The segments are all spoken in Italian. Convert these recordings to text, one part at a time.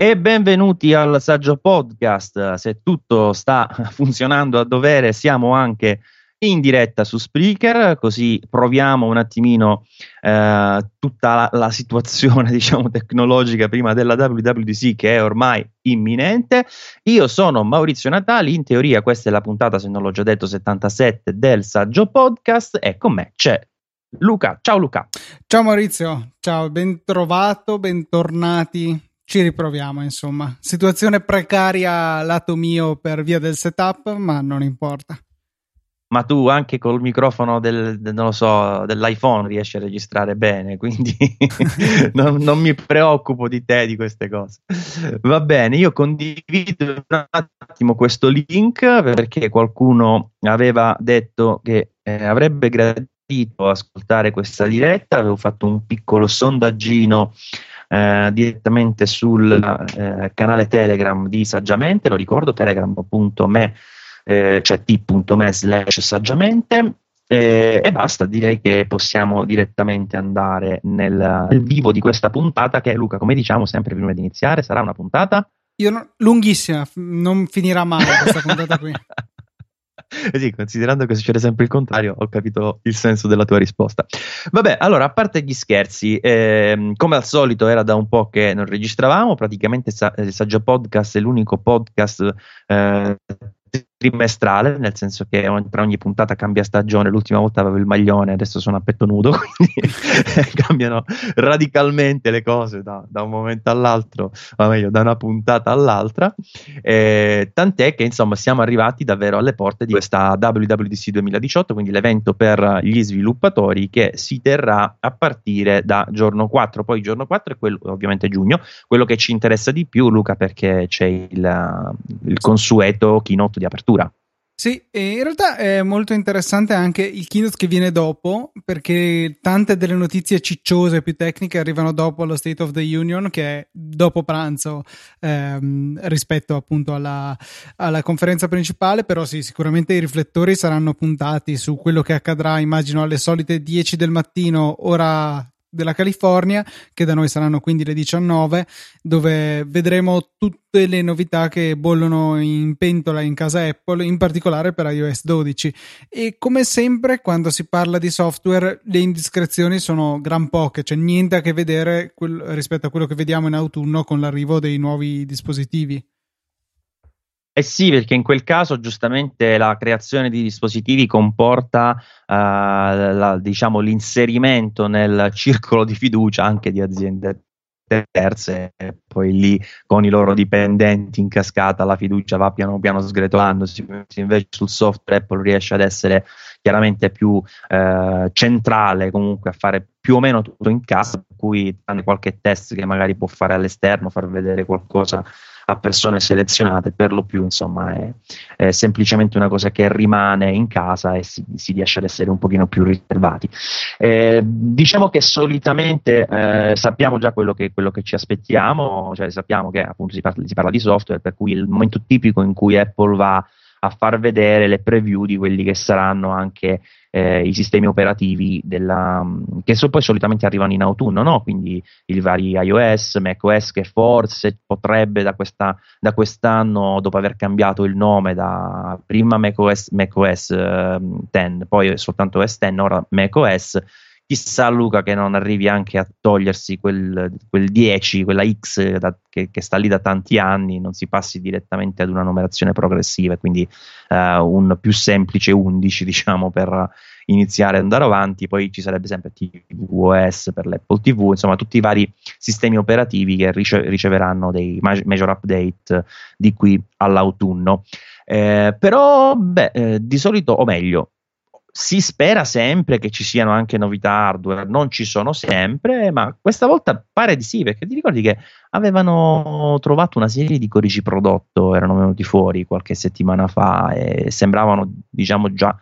E benvenuti al Saggio Podcast. Se tutto sta funzionando a dovere, siamo anche in diretta su Spreaker, così proviamo un attimino tutta la situazione, diciamo, tecnologica prima della WWDC, che è ormai imminente. Io sono Maurizio Natali, in teoria questa è la puntata, se non l'ho già detto, 77 del Saggio Podcast, e con me c'è Luca. Ciao Luca. Ciao Maurizio, ciao, bentrovato, bentornati. Ci riproviamo, insomma. Situazione precaria lato mio per via del setup, ma non importa. Ma tu anche col microfono dell'iPhone riesci a registrare bene, quindi non mi preoccupo di te, di queste cose. Va bene, io condivido un attimo questo link, perché qualcuno aveva detto che avrebbe gradito ascoltare questa diretta. Avevo fatto un piccolo sondaggino direttamente sul canale Telegram di Saggiamente, lo ricordo, telegram.me cioè t.me/saggiamente, e basta, direi che possiamo direttamente andare nel vivo di questa puntata, che, Luca, come diciamo sempre prima di iniziare, sarà una puntata lunghissima, non finirà mai questa puntata qui. Sì, considerando che succede sempre il contrario, ho capito il senso della tua risposta. Vabbè, allora, a parte gli scherzi, come al solito era da un po' che non registravamo, praticamente il Saggio Podcast è l'unico podcast trimestrale, nel senso che tra ogni puntata cambia stagione. L'ultima volta avevo il maglione, adesso sono a petto nudo, quindi cambiano radicalmente le cose da un momento all'altro, o meglio da una puntata all'altra, tant'è che insomma siamo arrivati davvero alle porte di questa WWDC 2018, quindi l'evento per gli sviluppatori che si terrà a partire da giorno 4, poi giorno 4 è quello, ovviamente, giugno, quello che ci interessa di più, Luca, perché c'è il consueto keynote di apertura. Sì, e in realtà è molto interessante anche il keynote che viene dopo, perché tante delle notizie cicciose più tecniche arrivano dopo lo State of the Union, che è dopo pranzo rispetto appunto alla conferenza principale. Però sì, sicuramente i riflettori saranno puntati su quello che accadrà, immagino, alle solite 10 del mattino ora della California, che da noi saranno quindi le 19, dove vedremo tutte le novità che bollono in pentola in casa Apple, in particolare per iOS 12. E come sempre quando si parla di software le indiscrezioni sono gran poche, cioè niente a che vedere rispetto a quello che vediamo in autunno con l'arrivo dei nuovi dispositivi. Eh sì, perché in quel caso giustamente la creazione di dispositivi comporta diciamo l'inserimento nel circolo di fiducia anche di aziende terze, e poi lì con i loro dipendenti in cascata la fiducia va piano piano sgretolandosi. Invece sul software Apple riesce ad essere chiaramente più centrale, comunque a fare più o meno tutto in casa, per cui tranne qualche test che magari può fare all'esterno, far vedere qualcosa a persone selezionate, per lo più insomma è semplicemente una cosa che rimane in casa e si riesce ad essere un pochino più riservati. Diciamo che solitamente sappiamo già quello che ci aspettiamo, cioè sappiamo che appunto si parla di software, per cui il momento tipico in cui Apple va a far vedere le preview di quelli che saranno anche i sistemi operativi che poi solitamente arrivano in autunno, no? Quindi i vari iOS, macOS, che forse potrebbe da quest'anno, dopo aver cambiato il nome da prima macOS 10, poi soltanto OS 10, ora macOS. Chissà, Luca, che non arrivi anche a togliersi quel 10, quella X che sta lì da tanti anni, non si passi direttamente ad una numerazione progressiva, quindi un più semplice 11, diciamo, per iniziare ad andare avanti. Poi ci sarebbe sempre tvOS per l'Apple TV, insomma tutti i vari sistemi operativi che riceveranno dei major update di qui all'autunno. Però, di solito, o meglio, si spera sempre che ci siano anche novità hardware, non ci sono sempre, ma questa volta pare di sì, perché ti ricordi che avevano trovato una serie di codici prodotto, erano venuti fuori qualche settimana fa e sembravano, diciamo, già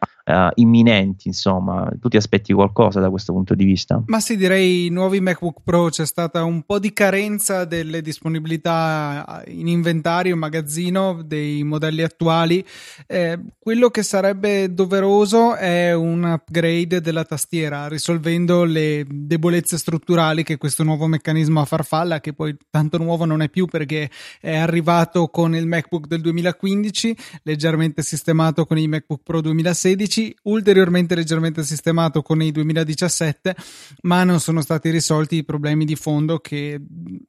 imminenti, insomma, tu ti aspetti qualcosa da questo punto di vista? Ma sì, direi nuovi MacBook Pro, c'è stata un po' di carenza delle disponibilità in inventario, in magazzino dei modelli attuali. Quello che sarebbe doveroso è un upgrade della tastiera, risolvendo le debolezze strutturali che questo nuovo meccanismo a farfalla, che poi tanto nuovo non è più perché è arrivato con il MacBook del 2015, leggermente sistemato con i MacBook Pro 2016, ulteriormente leggermente sistemato con i 2017, ma non sono stati risolti i problemi di fondo che,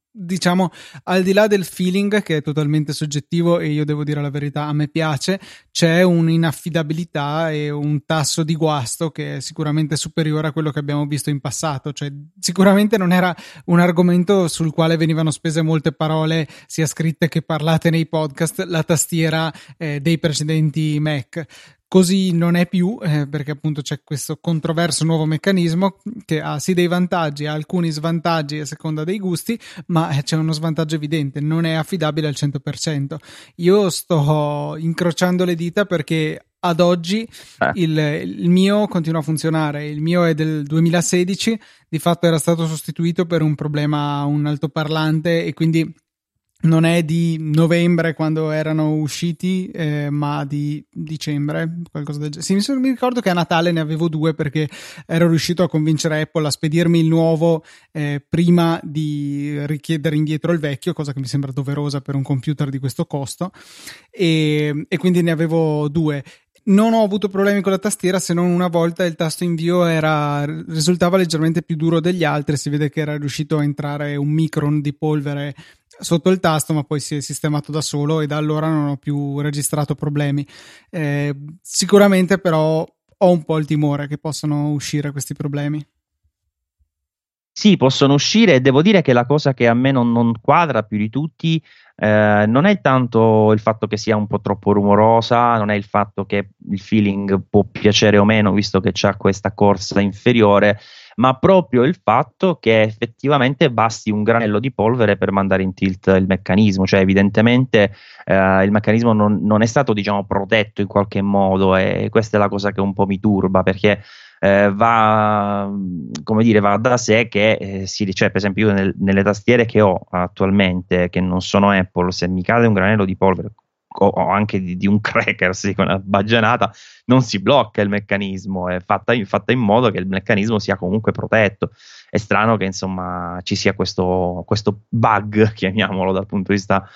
diciamo, al di là del feeling che è totalmente soggettivo, e io devo dire la verità, a me piace, c'è un'inaffidabilità e un tasso di guasto che è sicuramente superiore a quello che abbiamo visto in passato. Cioè, sicuramente non era un argomento sul quale venivano spese molte parole, sia scritte che parlate nei podcast, la tastiera dei precedenti Mac. Così non è più, perché appunto c'è questo controverso nuovo meccanismo che ha sì dei vantaggi, ha alcuni svantaggi a seconda dei gusti, ma c'è uno svantaggio evidente, non è affidabile al 100%. Io sto incrociando le dita perché ad oggi il mio continua a funzionare, il mio è del 2016, di fatto era stato sostituito per un problema a un altoparlante e quindi non è di novembre quando erano usciti, ma di dicembre, qualcosa del genere. Sì, mi ricordo che a Natale ne avevo due perché ero riuscito a convincere Apple a spedirmi il nuovo prima di richiedere indietro il vecchio, cosa che mi sembra doverosa per un computer di questo costo, e quindi ne avevo due. Non ho avuto problemi con la tastiera, se non una volta il tasto invio risultava leggermente più duro degli altri, si vede che era riuscito a entrare un micron di polvere sotto il tasto, ma poi si è sistemato da solo e da allora non ho più registrato problemi. Sicuramente però ho un po' il timore che possano uscire questi problemi. Sì, possono uscire, e devo dire che la cosa che a me non quadra più di tutti non è tanto il fatto che sia un po' troppo rumorosa, non è il fatto che il feeling può piacere o meno visto che c'ha questa corsa inferiore, ma proprio il fatto che effettivamente basti un granello di polvere per mandare in tilt il meccanismo. Cioè, evidentemente il meccanismo non è stato, diciamo, protetto in qualche modo, e questa è la cosa che un po' mi turba, perché va da sé che si dice, per esempio, io nelle tastiere che ho attualmente, che non sono Apple, se mi cade un granello di polvere o anche di un cracker, sì, con una baggianata, non si blocca il meccanismo, è fatta in modo che il meccanismo sia comunque protetto. È strano che, insomma, ci sia questo bug, chiamiamolo, dal punto di vista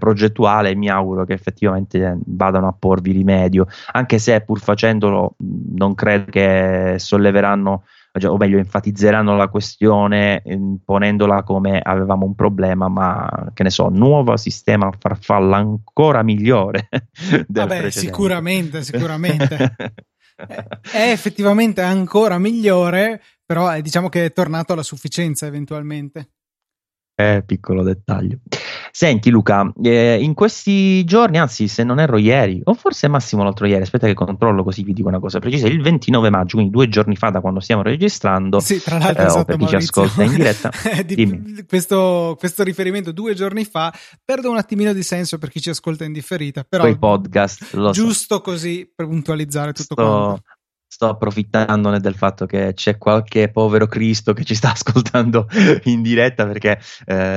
progettuale. Mi auguro che effettivamente vadano a porvi rimedio, anche se pur facendolo non credo che solleveranno, o meglio enfatizzeranno la questione ponendola come avevamo un problema, ma che ne so, nuovo sistema farfalla ancora migliore del precedente. sicuramente è effettivamente ancora migliore, però diciamo che è tornato alla sufficienza eventualmente. Piccolo dettaglio. Senti Luca, in questi giorni, anzi se non erro ieri o forse massimo l'altro ieri, aspetta che controllo così vi dico una cosa precisa, il 29 maggio, quindi 2 giorni fa da quando stiamo registrando, sì, tra l'altro, esatto, per chi ci ascolta in diretta questo riferimento 2 giorni fa perde un attimino di senso per chi ci ascolta in differita, però quei podcast, lo giusto so, così per puntualizzare tutto quanto. Sto approfittandone del fatto che c'è qualche povero Cristo che ci sta ascoltando in diretta, perché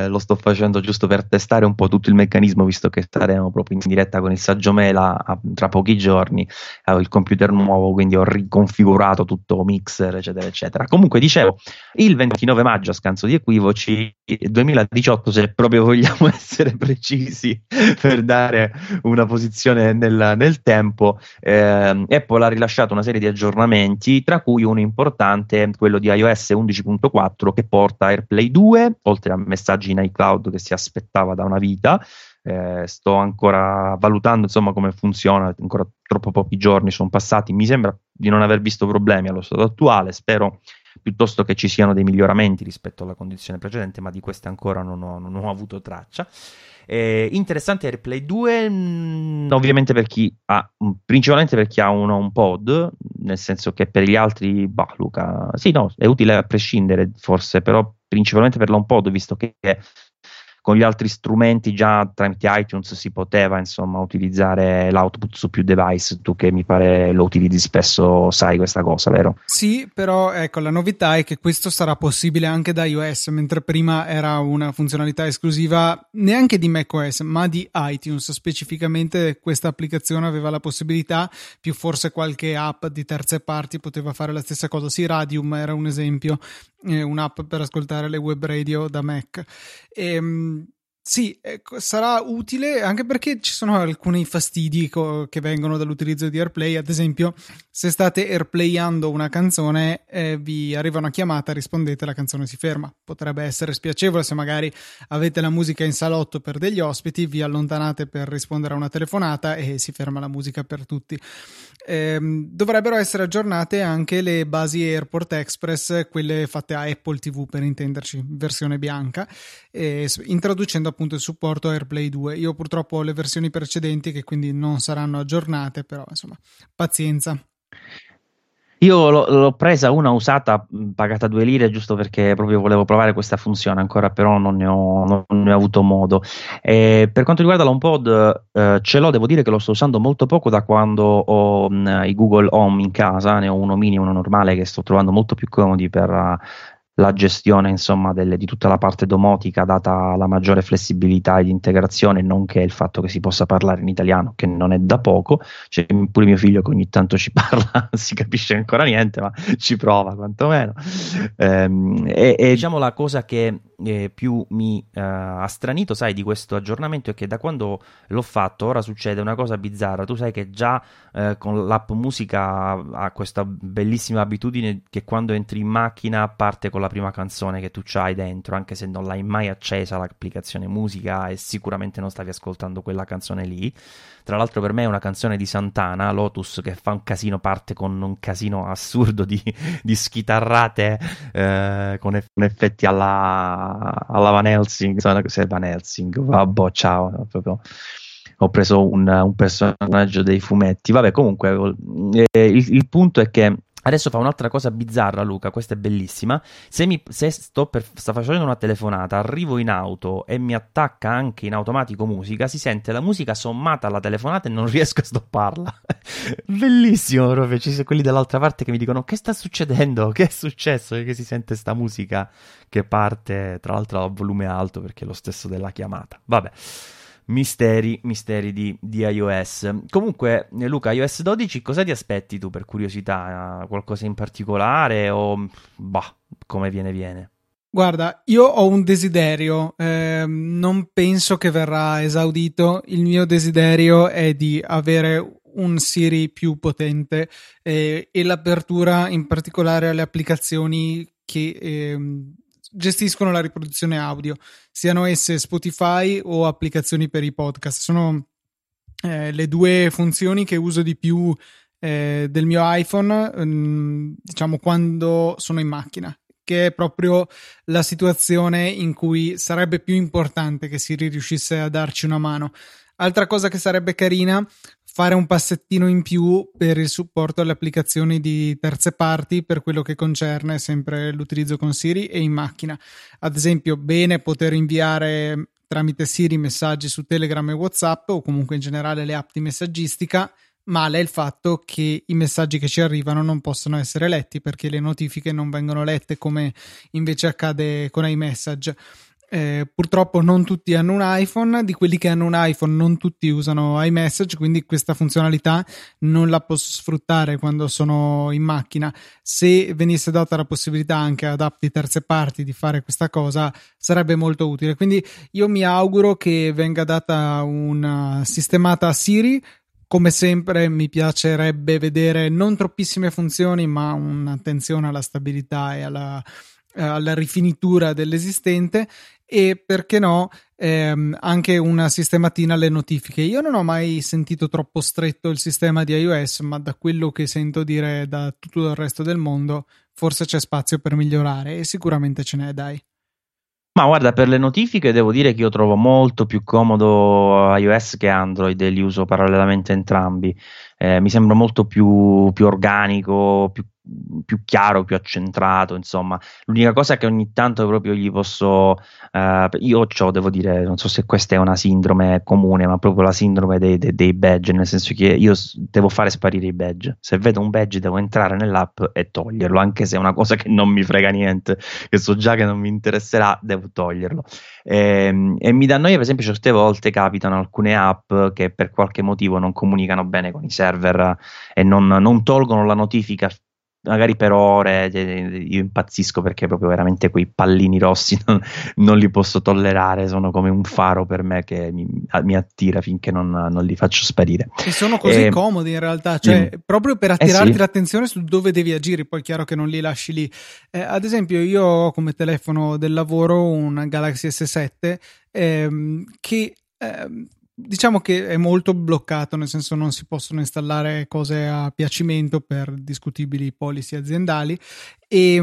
lo sto facendo giusto per testare un po' tutto il meccanismo, visto che staremo proprio in diretta con il Saggio Mela tra pochi giorni. Ho il computer nuovo, quindi ho riconfigurato tutto, mixer, eccetera eccetera. Comunque, dicevo, il 29 maggio, a scanso di equivoci, 2018 se proprio vogliamo essere precisi per dare una posizione nel tempo, Apple ha rilasciato una serie di aggiornamenti, tra cui uno importante, quello di iOS 11.4, che porta AirPlay 2, oltre a messaggi in iCloud che si aspettava da una vita. Sto ancora valutando, insomma, come funziona, ancora troppo pochi giorni sono passati, mi sembra di non aver visto problemi allo stato attuale, spero piuttosto che ci siano dei miglioramenti rispetto alla condizione precedente, ma di queste ancora non ho avuto traccia. Interessante AirPlay 2, ovviamente principalmente per chi ha un pod, nel senso che per gli altri, Luca, sì, no, è utile a prescindere forse, però principalmente per l'HomePod, visto che con gli altri strumenti già tramite iTunes si poteva insomma utilizzare l'output su più device. Tu che mi pare lo utilizzi spesso sai questa cosa, vero? Sì, però ecco, la novità è che questo sarà possibile anche da iOS, mentre prima era una funzionalità esclusiva neanche di macOS ma di iTunes specificamente. Questa applicazione aveva la possibilità, più forse qualche app di terze parti poteva fare la stessa cosa. Sì, Radium era un esempio, un'app per ascoltare le web radio da Mac. Sì, ecco, sarà utile anche perché ci sono alcuni fastidi che vengono dall'utilizzo di AirPlay. Ad esempio, se state airplayando una canzone, vi arriva una chiamata, rispondete, la canzone si ferma. Potrebbe essere spiacevole se magari avete la musica in salotto per degli ospiti, vi allontanate per rispondere a una telefonata e si ferma la musica per tutti. Dovrebbero essere aggiornate anche le basi Airport Express, quelle fatte a Apple TV per intenderci, versione bianca, introducendo appunto il supporto AirPlay 2. Io purtroppo ho le versioni precedenti che quindi non saranno aggiornate, però insomma pazienza. Io l'ho presa una usata, pagata 2 lire, giusto perché proprio volevo provare questa funzione ancora, però non ne ho avuto modo. Per quanto riguarda l'HomePod, ce l'ho, devo dire che lo sto usando molto poco da quando ho i Google Home in casa. Ne ho uno mini e uno normale che sto trovando molto più comodi per la gestione insomma di tutta la parte domotica, data la maggiore flessibilità ed integrazione, nonché il fatto che si possa parlare in italiano, che non è da poco. C'è pure mio figlio che ogni tanto ci parla, non si capisce ancora niente ma ci prova quantomeno. E diciamo la cosa che più mi ha stranito, sai, di questo aggiornamento è che da quando l'ho fatto ora succede una cosa bizzarra. Tu sai che già con l'app musica ha questa bellissima abitudine che quando entri in macchina parte con la prima canzone che tu c'hai dentro, anche se non l'hai mai accesa l'applicazione musica e sicuramente non stavi ascoltando quella canzone lì. Tra l'altro per me è una canzone di Santana, Lotus, che fa un casino, parte con un casino assurdo di schitarrate con effetti alla Van Helsing. Cos'è Van Helsing? Vabbè, ciao, proprio. Ho preso un personaggio dei fumetti. Vabbè, comunque il punto è che adesso fa un'altra cosa bizzarra, Luca, questa è bellissima. Se sta facendo una telefonata, arrivo in auto e mi attacca anche in automatico musica, si sente la musica sommata alla telefonata e non riesco a stopparla. Bellissimo, proprio. Ci sono quelli dall'altra parte che mi dicono che sta succedendo, che è successo, che si sente sta musica che parte, tra l'altro a volume alto perché è lo stesso della chiamata. Vabbè. Misteri di iOS. Comunque, Luca, iOS 12 cosa ti aspetti tu, per curiosità? Qualcosa in particolare o come viene? Guarda, io ho un desiderio, non penso che verrà esaudito. Il mio desiderio è di avere un Siri più potente e l'apertura in particolare alle applicazioni che gestiscono la riproduzione audio, siano esse Spotify o applicazioni per i podcast. Sono le due funzioni che uso di più del mio iPhone, diciamo quando sono in macchina, che è proprio la situazione in cui sarebbe più importante che Siri riuscisse a darci una mano. Altra cosa che sarebbe carina, fare un passettino in più per il supporto alle applicazioni di terze parti per quello che concerne sempre l'utilizzo con Siri e in macchina. Ad esempio, bene poter inviare tramite Siri messaggi su Telegram e WhatsApp o comunque in generale le app di messaggistica. Male è il fatto che i messaggi che ci arrivano non possono essere letti perché le notifiche non vengono lette come invece accade con iMessage. Purtroppo non tutti hanno un iPhone, di quelli che hanno un iPhone non tutti usano iMessage, quindi questa funzionalità non la posso sfruttare quando sono in macchina. Se venisse data la possibilità anche ad app di terze parti di fare questa cosa sarebbe molto utile, quindi io mi auguro che venga data una sistemata a Siri. Come sempre mi piacerebbe vedere non troppissime funzioni ma un'attenzione alla stabilità e alla rifinitura dell'esistente e perché no anche una sistematina alle notifiche. Io non ho mai sentito troppo stretto il sistema di iOS, ma da quello che sento dire da tutto il resto del mondo forse c'è spazio per migliorare e sicuramente ce n'è, dai. Ma guarda, per le notifiche devo dire che io trovo molto più comodo iOS che Android e li uso parallelamente entrambi. Mi sembra molto più organico, più più chiaro, più accentrato, insomma. L'unica cosa che ogni tanto proprio gli posso io c'ho, devo dire, non so se questa è una sindrome comune, ma proprio la sindrome dei badge, nel senso che io devo fare sparire i badge. Se vedo un badge devo entrare nell'app e toglierlo, anche se è una cosa che non mi frega niente, che so già che non mi interesserà, devo toglierlo. E mi dà noia, per esempio, certe volte capitano alcune app che per qualche motivo non comunicano bene con i server e non tolgono la notifica magari per ore. Io impazzisco perché proprio veramente quei pallini rossi non li posso tollerare, sono come un faro per me che mi attira finché non li faccio sparire. E sono così comodi in realtà, cioè proprio per attirarti sì, l'attenzione su dove devi agire, poi è chiaro che non li lasci lì. Ad esempio io ho come telefono del lavoro un Galaxy S7 che... diciamo che è molto bloccato, nel senso non si possono installare cose a piacimento per discutibili policy aziendali e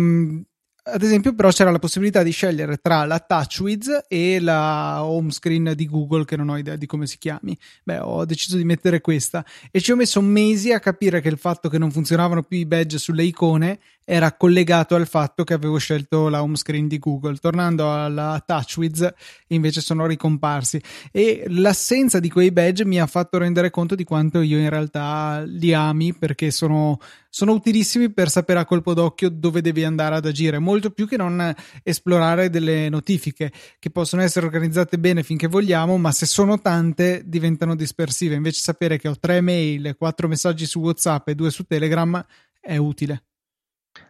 ad esempio però c'era la possibilità di scegliere tra la TouchWiz e la home screen di Google, che non ho idea di come si chiami. Beh, ho deciso di mettere questa e ci ho messo mesi a capire che il fatto che non funzionavano più i badge sulle icone era collegato al fatto che avevo scelto la home screen di Google. Tornando alla TouchWiz invece sono ricomparsi, e l'assenza di quei badge mi ha fatto rendere conto di quanto io in realtà li ami, perché sono utilissimi per sapere a colpo d'occhio dove devi andare ad agire, molto più che non esplorare delle notifiche che possono essere organizzate bene finché vogliamo, ma se sono tante diventano dispersive. Invece sapere che ho 3 mail, 4 messaggi su WhatsApp e 2 su Telegram è utile.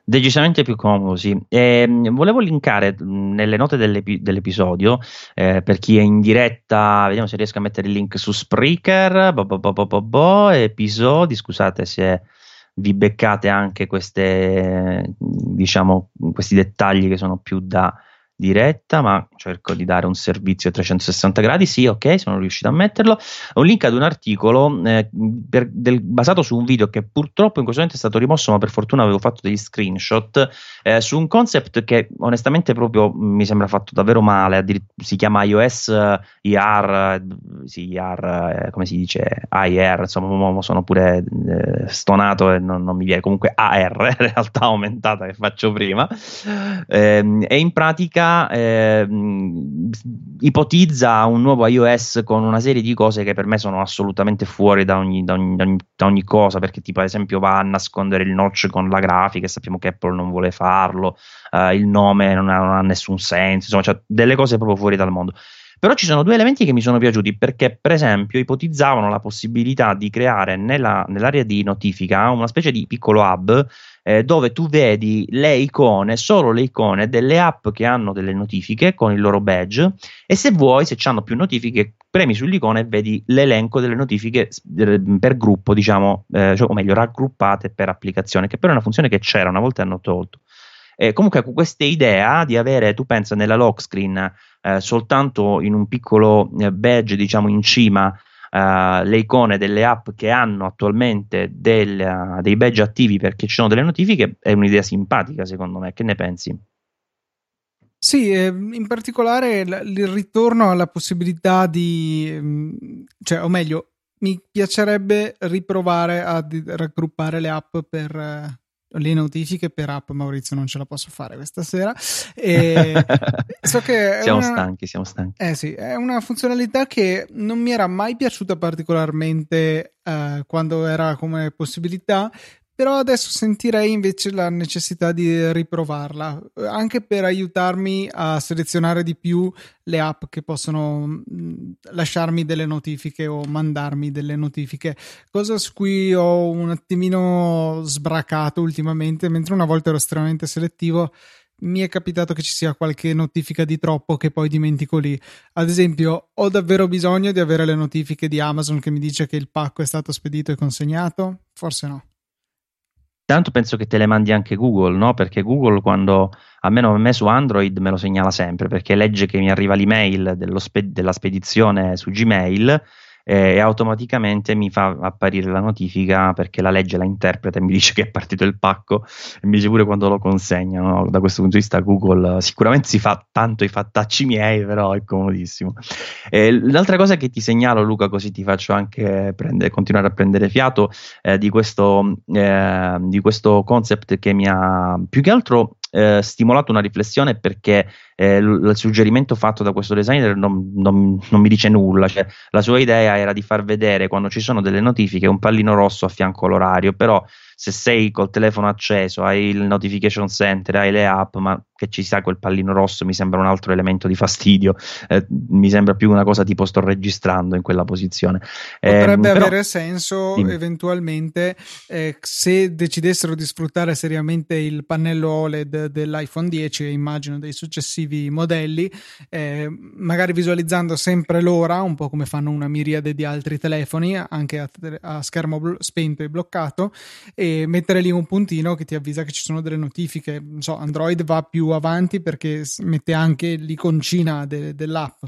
Decisamente più comodo, sì. Volevo linkare nelle note dell'episodio, per chi è in diretta, vediamo se riesco a mettere il link su Spreaker, episodi, scusate se vi beccate anche queste, diciamo, questi dettagli che sono più da diretta, ma cerco di dare un servizio a 360 gradi, sì, ok, sono riuscito a metterlo. Ho link ad un articolo basato su un video che purtroppo in questo momento è stato rimosso, ma per fortuna avevo fatto degli screenshot su un concept che onestamente proprio mi sembra fatto davvero male. Si chiama iOS, IR, insomma sono pure stonato e non mi viene, comunque AR, realtà aumentata, che faccio prima, e in pratica ipotizza un nuovo iOS con una serie di cose che per me sono assolutamente fuori da ogni cosa, perché tipo ad esempio va a nascondere il notch con la grafica, sappiamo che Apple non vuole farlo, il nome non ha nessun senso, insomma, cioè, delle cose proprio fuori dal mondo. Però ci sono due elementi che mi sono piaciuti, perché per esempio ipotizzavano la possibilità di creare nell'area di notifica una specie di piccolo hub dove tu vedi le icone, solo le icone delle app che hanno delle notifiche con il loro badge, e se vuoi, se hanno più notifiche, premi sull'icona e vedi l'elenco delle notifiche per gruppo, diciamo, o meglio raggruppate per applicazione, che però è una funzione che c'era una volta e hanno tolto. Comunque con questa idea di avere, tu pensa, nella lock screen soltanto in un piccolo badge, diciamo in cima, le icone delle app che hanno attualmente dei badge attivi perché ci sono delle notifiche, è un'idea simpatica secondo me. Che ne pensi? Sì, in particolare il ritorno alla possibilità di, cioè, o meglio, mi piacerebbe riprovare a raggruppare le app per... le notifiche per app. Maurizio, non ce la posso fare questa sera e so che siamo stanchi. Sì, è una funzionalità che non mi era mai piaciuta particolarmente quando era come possibilità, però adesso sentirei invece la necessità di riprovarla, anche per aiutarmi a selezionare di più le app che possono lasciarmi delle notifiche o mandarmi delle notifiche, cosa su cui ho un attimino sbracato ultimamente. Mentre una volta ero estremamente selettivo, mi è capitato che ci sia qualche notifica di troppo che poi dimentico lì. Ad esempio, ho davvero bisogno di avere le notifiche di Amazon che mi dice che il pacco è stato spedito e consegnato? Forse no. Tanto penso che te le mandi anche Google, no? Perché Google, quando, almeno a me su Android, me lo segnala sempre, perché legge che mi arriva l'email della spedizione su Gmail e automaticamente mi fa apparire la notifica, perché la legge, la interpreta e mi dice che è partito il pacco e mi dice pure quando lo consegnano. Da questo punto di vista Google sicuramente si fa tanto i fattacci miei, però è comodissimo. L'altra cosa che ti segnalo, Luca, così ti faccio anche continuare a prendere fiato, di questo concept che mi ha più che altro stimolato una riflessione, perché il suggerimento fatto da questo designer non mi dice nulla. Cioè, la sua idea era di far vedere, quando ci sono delle notifiche, un pallino rosso a fianco all'orario, però se sei col telefono acceso, hai il notification center, hai le app, ma che ci sia quel pallino rosso mi sembra un altro elemento di fastidio, mi sembra più una cosa tipo sto registrando in quella posizione. Potrebbe avere senso, dimmi, eventualmente se decidessero di sfruttare seriamente il pannello OLED dell'iPhone 10 e immagino dei successivi modelli, magari visualizzando sempre l'ora, un po' come fanno una miriade di altri telefoni, anche a schermo spento e bloccato, e mettere lì un puntino che ti avvisa che ci sono delle notifiche. Non so, Android va più avanti perché mette anche l'iconcina dell'app,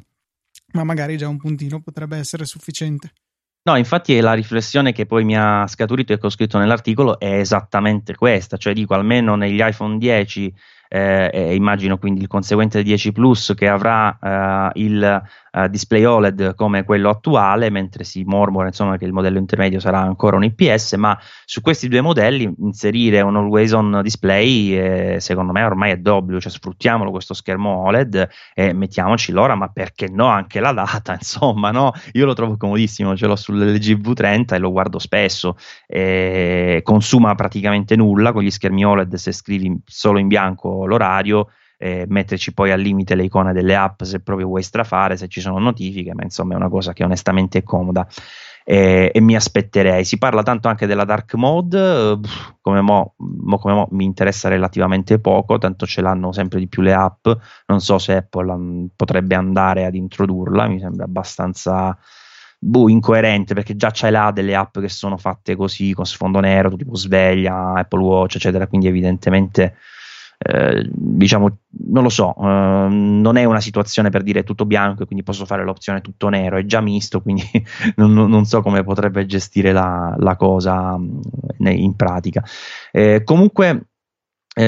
ma magari già un puntino potrebbe essere sufficiente. No, infatti la riflessione che poi mi ha scaturito e che ho scritto nell'articolo è esattamente questa, cioè dico, almeno negli iPhone 10 immagino quindi il conseguente 10 Plus che avrà il display OLED come quello attuale, mentre si mormora insomma che il modello intermedio sarà ancora un IPS, ma su questi due modelli inserire un always on display secondo me ormai è d'obbligo, cioè sfruttiamolo questo schermo OLED e mettiamoci l'ora, ma perché no anche la data, insomma, no? Io lo trovo comodissimo, ce l'ho sull'LG V30 e lo guardo spesso, consuma praticamente nulla con gli schermi OLED se scrivi solo in bianco l'orario, metterci poi al limite le icone delle app se proprio vuoi strafare, se ci sono notifiche, ma insomma è una cosa che onestamente è comoda e mi aspetterei. Si parla tanto anche della dark mode, come mi interessa relativamente poco, tanto ce l'hanno sempre di più le app, non so se Apple potrebbe andare ad introdurla, mi sembra abbastanza incoerente, perché già c'hai là delle app che sono fatte così con sfondo nero, tipo sveglia, Apple Watch eccetera, quindi evidentemente non lo so, non è una situazione per dire tutto bianco e quindi posso fare l'opzione tutto nero, è già misto, quindi non so come potrebbe gestire la cosa in pratica. Comunque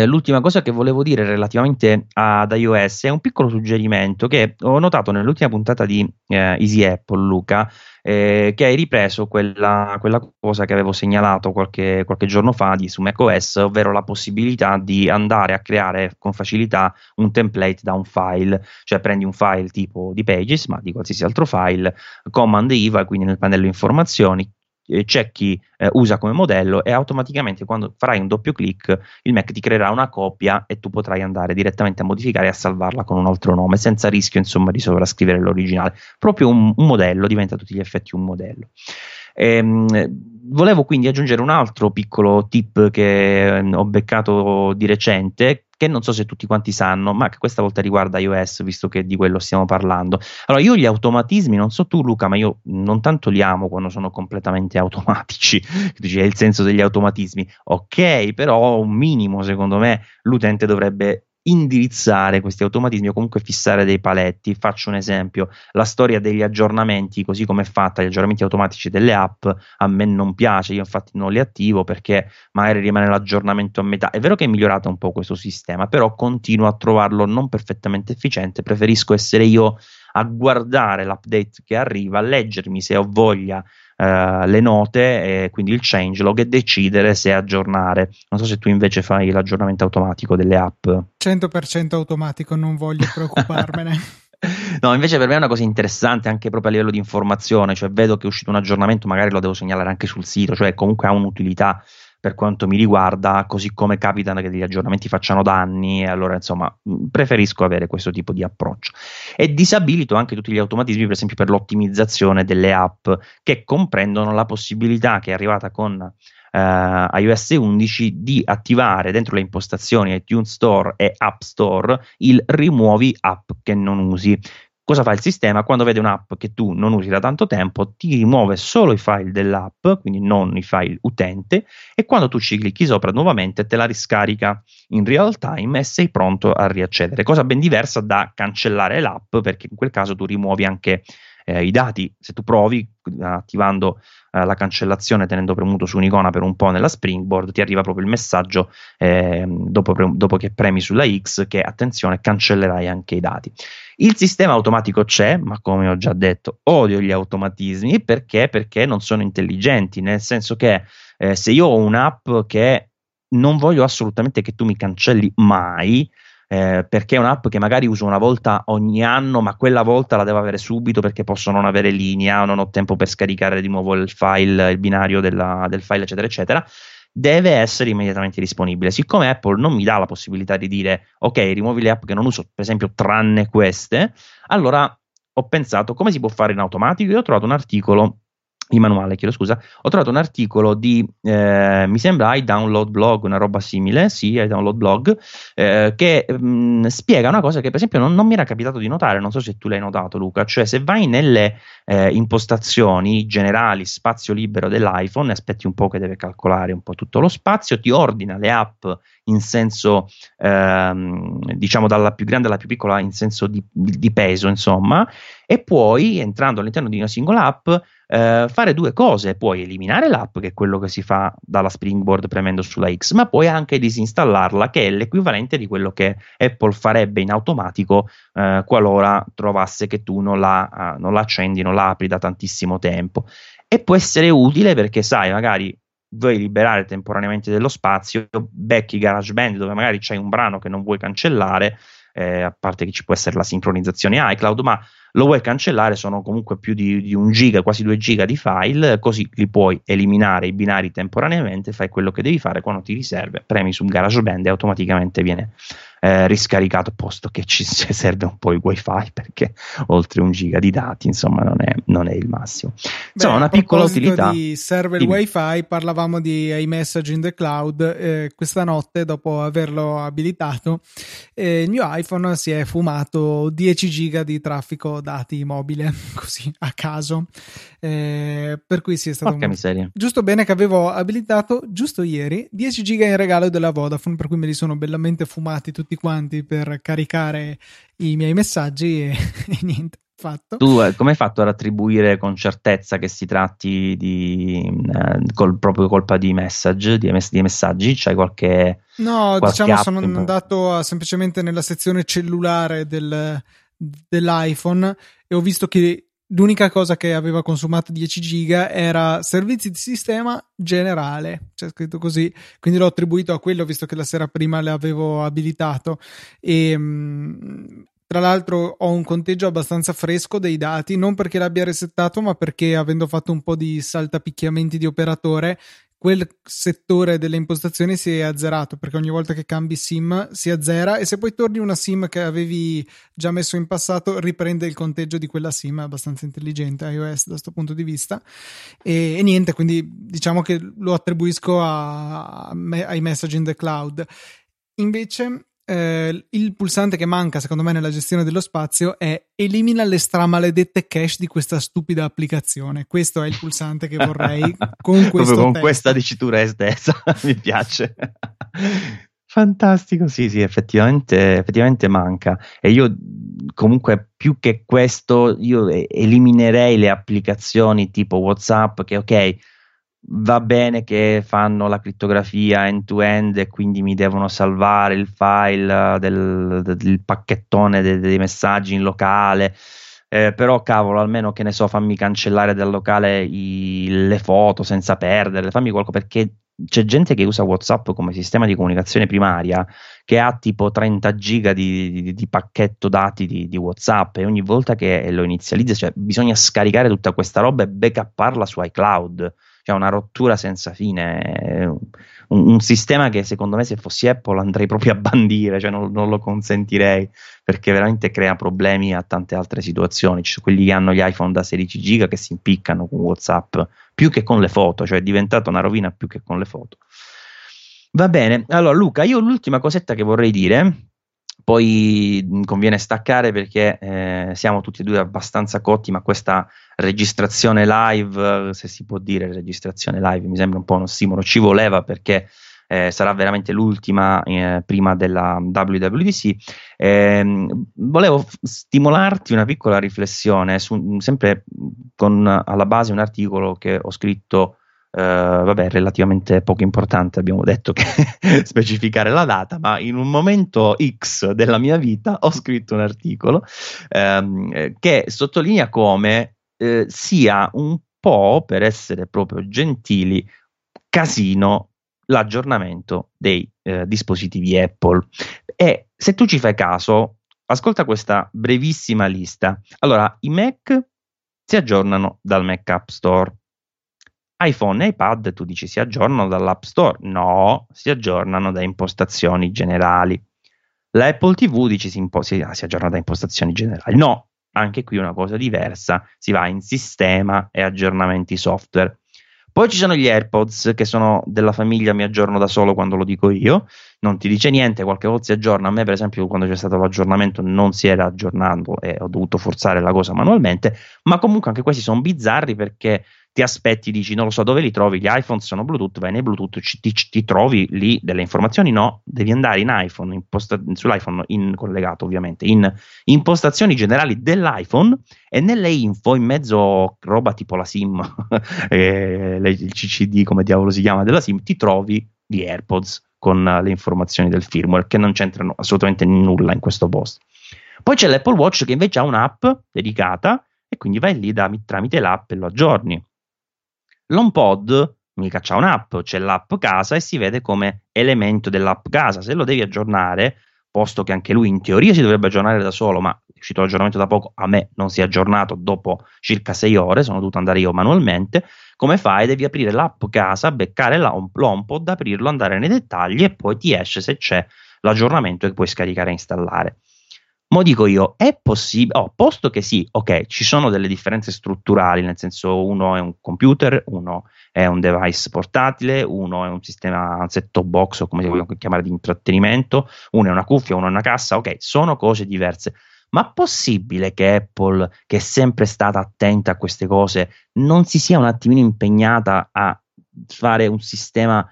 l'ultima cosa che volevo dire relativamente ad iOS è un piccolo suggerimento che ho notato nell'ultima puntata di Easy Apple, Luca, che hai ripreso quella cosa che avevo segnalato qualche giorno fa su macOS, ovvero la possibilità di andare a creare con facilità un template da un file, cioè prendi un file tipo di Pages, ma di qualsiasi altro file, command IVA, quindi nel pannello informazioni, c'è chi usa come modello e automaticamente quando farai un doppio clic il Mac ti creerà una copia e tu potrai andare direttamente a modificare e a salvarla con un altro nome, senza rischio insomma di sovrascrivere l'originale, proprio un modello, diventa a tutti gli effetti un modello. Volevo quindi aggiungere un altro piccolo tip che ho beccato di recente, che non so se tutti quanti sanno, ma che questa volta riguarda iOS, visto che di quello stiamo parlando. Allora, io gli automatismi, non so tu Luca, ma io non tanto li amo quando sono completamente automatici, è il senso degli automatismi, ok, però un minimo secondo me l'utente dovrebbe indirizzare questi automatismi o comunque fissare dei paletti. Faccio un esempio: la storia degli aggiornamenti, così come è fatta, gli aggiornamenti automatici delle app a me non piace, io infatti non li attivo perché magari rimane l'aggiornamento a metà. È vero che è migliorato un po' questo sistema, però continuo a trovarlo non perfettamente efficiente, preferisco essere io a guardare l'update che arriva, a leggermi se ho voglia le note, quindi il changelog, e decidere se aggiornare. Non so se tu invece fai l'aggiornamento automatico delle app. 100% automatico, non voglio preoccuparmene. No, invece per me è una cosa interessante anche proprio a livello di informazione, cioè vedo che è uscito un aggiornamento, magari lo devo segnalare anche sul sito, cioè comunque ha un'utilità per quanto mi riguarda, così come capitano che degli aggiornamenti facciano danni, e allora insomma preferisco avere questo tipo di approccio. E disabilito anche tutti gli automatismi, per esempio per l'ottimizzazione delle app, che comprendono la possibilità che è arrivata con iOS 11 di attivare dentro le impostazioni iTunes Store e App Store il rimuovi app che non usi. Cosa fa il sistema? Quando vede un'app che tu non usi da tanto tempo, ti rimuove solo i file dell'app, quindi non i file utente, e quando tu ci clicchi sopra nuovamente te la riscarica in real time e sei pronto a riaccedere. Cosa ben diversa da cancellare l'app, perché in quel caso tu rimuovi anche i dati, se tu provi attivando la cancellazione tenendo premuto su un'icona per un po' nella Springboard, ti arriva proprio il messaggio dopo che premi sulla X che, attenzione, cancellerai anche i dati. Il sistema automatico c'è, ma come ho già detto odio gli automatismi. Perché? Perché non sono intelligenti, nel senso che se io ho un'app che non voglio assolutamente che tu mi cancelli mai, perché è un'app che magari uso una volta ogni anno, ma quella volta la devo avere subito perché posso non avere linea, non ho tempo per scaricare di nuovo il file, il binario del file, eccetera eccetera, deve essere immediatamente disponibile. Siccome Apple non mi dà la possibilità di dire ok, rimuovi le app che non uso, per esempio, tranne queste, allora ho pensato come si può fare in automatico, e ho trovato un articolo in manuale, chiedo scusa, ho trovato un articolo di mi sembra iDownload Blog, una roba simile, sì, iDownload Blog, che spiega una cosa che per esempio non mi era capitato di notare, non so se tu l'hai notato, Luca, cioè se vai nelle impostazioni generali, spazio libero dell'iPhone, aspetti un po' che deve calcolare un po' tutto lo spazio, ti ordina le app in senso diciamo dalla più grande alla più piccola, in senso di peso, insomma, e puoi, entrando all'interno di una singola app, fare due cose: puoi eliminare l'app, che è quello che si fa dalla Springboard premendo sulla X, ma puoi anche disinstallarla, che è l'equivalente di quello che Apple farebbe in automatico qualora trovasse che tu non la accendi, non la apri da tantissimo tempo. E può essere utile perché, sai, magari vuoi liberare temporaneamente dello spazio, becchi GarageBand dove magari c'hai un brano che non vuoi cancellare, a parte che ci può essere la sincronizzazione iCloud, ma lo vuoi cancellare, sono comunque più di 1 giga, quasi 2 giga di file, così li puoi eliminare i binari temporaneamente, fai quello che devi fare, quando ti riserve premi su GarageBand e automaticamente viene riscaricato, posto che ci serve un po' il wifi, perché oltre 1 giga di dati, insomma, non è il massimo. Insomma, beh, una piccola utilità. Di serve il wifi, parlavamo di iMessage in the cloud, questa notte dopo averlo abilitato il mio iPhone si è fumato 10 giga di traffico dati mobile, così a caso, per cui sì, è stato giusto bene che avevo abilitato giusto ieri 10 giga in regalo della Vodafone, per cui me li sono bellamente fumati tutti quanti per caricare i miei messaggi e niente fatto. Tu come hai fatto ad attribuire con certezza che si tratti di proprio colpa di message, di messaggi? C'hai qualche... No, diciamo sono andato semplicemente nella sezione cellulare dell'iPhone e ho visto che l'unica cosa che aveva consumato 10 giga era servizi di sistema generale, c'è scritto così, quindi l'ho attribuito a quello, visto che la sera prima l'avevo abilitato. E tra l'altro ho un conteggio abbastanza fresco dei dati, non perché l'abbia resettato, ma perché, avendo fatto un po' di saltapicchiamenti di operatore, quel settore delle impostazioni si è azzerato, perché ogni volta che cambi SIM si azzera, e se poi torni una SIM che avevi già messo in passato riprende il conteggio di quella SIM. È abbastanza intelligente iOS da questo punto di vista, e niente, quindi diciamo che lo attribuisco ai messaging in the cloud. Invece il pulsante che manca secondo me nella gestione dello spazio è elimina le stramaledette cache di questa stupida applicazione. Questo è il pulsante che vorrei con questo con testo. Questa dicitura estesa mi piace, fantastico. Sì, effettivamente manca, e io comunque più che questo io eliminerei le applicazioni tipo WhatsApp, che ok, va bene che fanno la crittografia end to end e quindi mi devono salvare il file del pacchettone dei messaggi in locale, però cavolo, almeno, che ne so, fammi cancellare dal locale le foto senza perderle, fammi qualcosa, perché c'è gente che usa WhatsApp come sistema di comunicazione primaria che ha tipo 30 giga di pacchetto dati di WhatsApp, e ogni volta che lo inizializza, cioè, bisogna scaricare tutta questa roba e backupparla su iCloud. C'è una rottura senza fine, un sistema che secondo me, se fossi Apple, andrei proprio a bandire, cioè non lo consentirei, perché veramente crea problemi a tante altre situazioni. Ci sono quelli che hanno gli iPhone da 16 giga che si impiccano con WhatsApp più che con le foto, cioè è diventata una rovina più che con le foto. Va bene, allora Luca, io l'ultima cosetta che vorrei dire, poi conviene staccare perché siamo tutti e due abbastanza cotti, ma questa registrazione live, se si può dire registrazione live, mi sembra un po' un ossimoro, ci voleva, perché sarà veramente l'ultima prima della WWDC. Volevo stimolarti una piccola riflessione, sempre con alla base un articolo che ho scritto. Vabbè, relativamente poco importante, abbiamo detto che specificare la data, ma in un momento X della mia vita ho scritto un articolo che sottolinea come sia un po', per essere proprio gentili, casino l'aggiornamento dei dispositivi Apple. E se tu ci fai caso, ascolta questa brevissima lista. Allora, i Mac si aggiornano dal Mac App Store, iPhone e iPad, tu dici, si aggiornano dall'App Store? No, si aggiornano da impostazioni generali. La Apple TV, dici, si aggiorna da impostazioni generali? No, anche qui una cosa diversa, si va in sistema e aggiornamenti software. Poi ci sono gli AirPods, che sono della famiglia mi aggiorno da solo quando lo dico io, non ti dice niente, qualche volta si aggiorna. A me per esempio quando c'è stato l'aggiornamento non si era aggiornando e ho dovuto forzare la cosa manualmente, ma comunque anche questi sono bizzarri perché ti aspetti, dici non lo so dove li trovi, gli iPhone sono Bluetooth, vai nei Bluetooth, ti trovi lì delle informazioni, no, devi andare in iPhone, sull'iPhone collegato ovviamente, in impostazioni generali dell'iPhone e nelle info in mezzo roba tipo la SIM, il CCD come diavolo si chiama della SIM, ti trovi gli AirPods con le informazioni del firmware che non c'entrano assolutamente nulla in questo post. Poi c'è l'Apple Watch che invece ha un'app dedicata e quindi vai lì tramite l'app e lo aggiorni. L'HomePod mica c'ha un'app, c'è l'app casa e si vede come elemento dell'app casa. Se lo devi aggiornare, posto che anche lui in teoria si dovrebbe aggiornare da solo, ma è uscito l'aggiornamento da poco, a me non si è aggiornato dopo circa 6 ore, sono dovuto andare io manualmente, come fai? Devi aprire l'app casa, beccare l'HomePod, aprirlo, andare nei dettagli e poi ti esce se c'è l'aggiornamento che puoi scaricare e installare. Mo dico io, è possibile? Oh, posto che sì, ok, ci sono delle differenze strutturali, nel senso uno è un computer, uno è un device portatile, uno è un sistema set-top box o come si vuole chiamare di intrattenimento, uno è una cuffia, uno è una cassa, ok, sono cose diverse. Ma possibile che Apple, che è sempre stata attenta a queste cose, non si sia un attimino impegnata a fare un sistema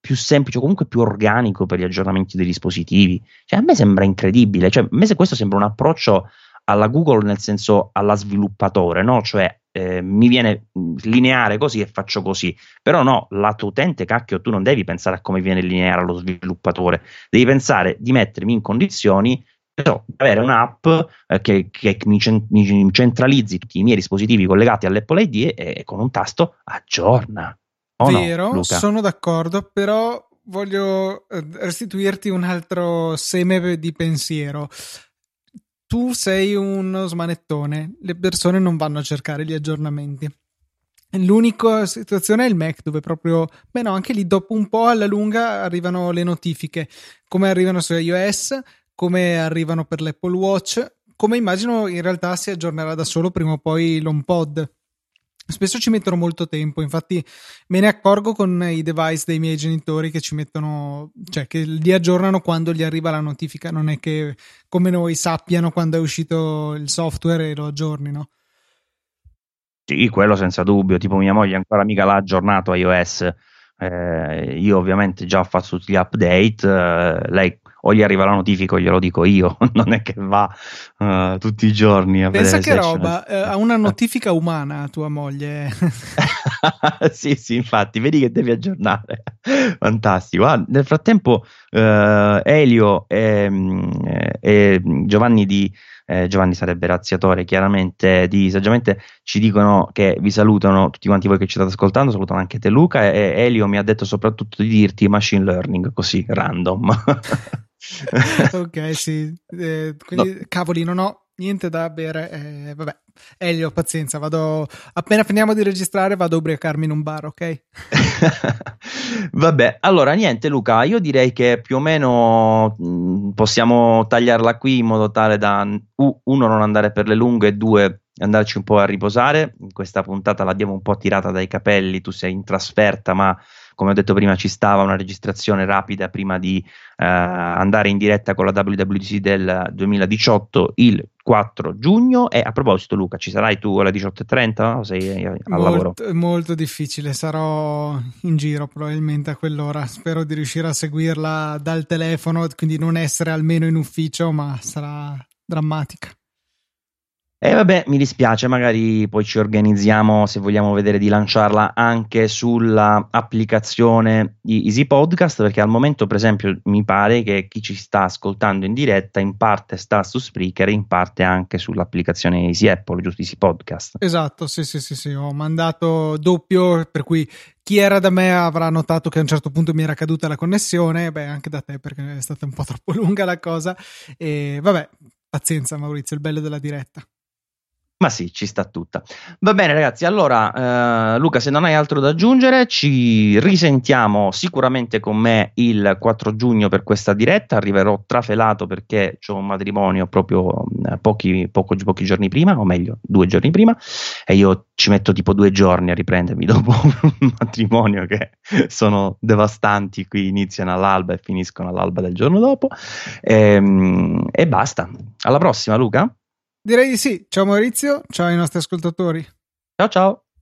più semplice o comunque più organico per gli aggiornamenti dei dispositivi? Cioè, a me sembra incredibile, cioè, a me questo sembra un approccio alla Google, nel senso alla sviluppatore, no? Cioè mi viene lineare così e faccio così, però no, lato utente cacchio tu non devi pensare a come viene lineare allo sviluppatore, devi pensare di mettermi in condizioni di avere un'app che mi centralizzi tutti i miei dispositivi collegati all'Apple ID e con un tasto aggiorna. Vero, no, sono d'accordo, però voglio restituirti un altro seme di pensiero. Tu sei uno smanettone, le persone non vanno a cercare gli aggiornamenti. L'unica situazione è il Mac, dove proprio, beh no, anche lì dopo un po' alla lunga arrivano le notifiche, come arrivano su iOS, come arrivano per l'Apple Watch, come immagino in realtà si aggiornerà da solo prima o poi l'HomePod. Spesso ci mettono molto tempo, infatti me ne accorgo con i device dei miei genitori che ci mettono, cioè che li aggiornano quando gli arriva la notifica, non è che come noi sappiano quando è uscito il software e lo aggiornino. Sì, quello senza dubbio, tipo mia moglie ancora mica l'ha aggiornato iOS, io ovviamente già ho fatto tutti gli update, lei o gli arriva la notifica o glielo dico io, non è che va tutti i giorni a Pensa vedere. Pensa che roba, ha una notifica umana tua moglie. Sì, infatti, vedi che devi aggiornare. Fantastico. Ah, nel frattempo Elio e Giovanni di Giovanni sarebbe razziatore chiaramente di Saggiamente ci dicono che vi salutano tutti quanti voi che ci state ascoltando, salutano anche te Luca, e Elio mi ha detto soprattutto di dirti machine learning così random. Ok, sì, quindi, no. Cavoli, non ho niente da bere, vabbè, Elio pazienza, vado, appena finiamo di registrare vado a ubriacarmi in un bar, ok? Vabbè, allora niente Luca, io direi che più o meno possiamo tagliarla qui in modo tale da uno non andare per le lunghe e due andarci un po' a riposare. In questa puntata la diamo un po' tirata dai capelli, tu sei in trasferta ma come ho detto prima ci stava una registrazione rapida prima di andare in diretta con la WWDC del 2018 il 4 giugno. E a proposito, Luca, ci sarai tu alle 18:30 o sei al lavoro? Molto difficile, sarò in giro probabilmente a quell'ora, spero di riuscire a seguirla dal telefono, quindi non essere almeno in ufficio, ma sarà drammatica. E vabbè, mi dispiace, magari poi ci organizziamo, se vogliamo vedere, di lanciarla anche sulla applicazione di Easy Podcast, perché al momento, per esempio, mi pare che chi ci sta ascoltando in diretta in parte sta su Spreaker, in parte anche sull'applicazione Easy Apple, giusto? Easy Podcast. Esatto, sì, ho mandato doppio, per cui chi era da me avrà notato che a un certo punto mi era caduta la connessione, beh, anche da te, perché è stata un po' troppo lunga la cosa, e vabbè, pazienza Maurizio, il bello della diretta. Ma sì, ci sta tutta. Va bene ragazzi, allora Luca, se non hai altro da aggiungere, ci risentiamo sicuramente con me il 4 giugno per questa diretta. Arriverò trafelato perché ho un matrimonio proprio pochi giorni prima, o meglio 2 giorni prima, e io ci metto tipo 2 giorni a riprendermi dopo un matrimonio che sono devastanti, qui iniziano all'alba e finiscono all'alba del giorno dopo, e basta. Alla prossima Luca? Direi di sì. Ciao Maurizio, ciao ai nostri ascoltatori. Ciao ciao.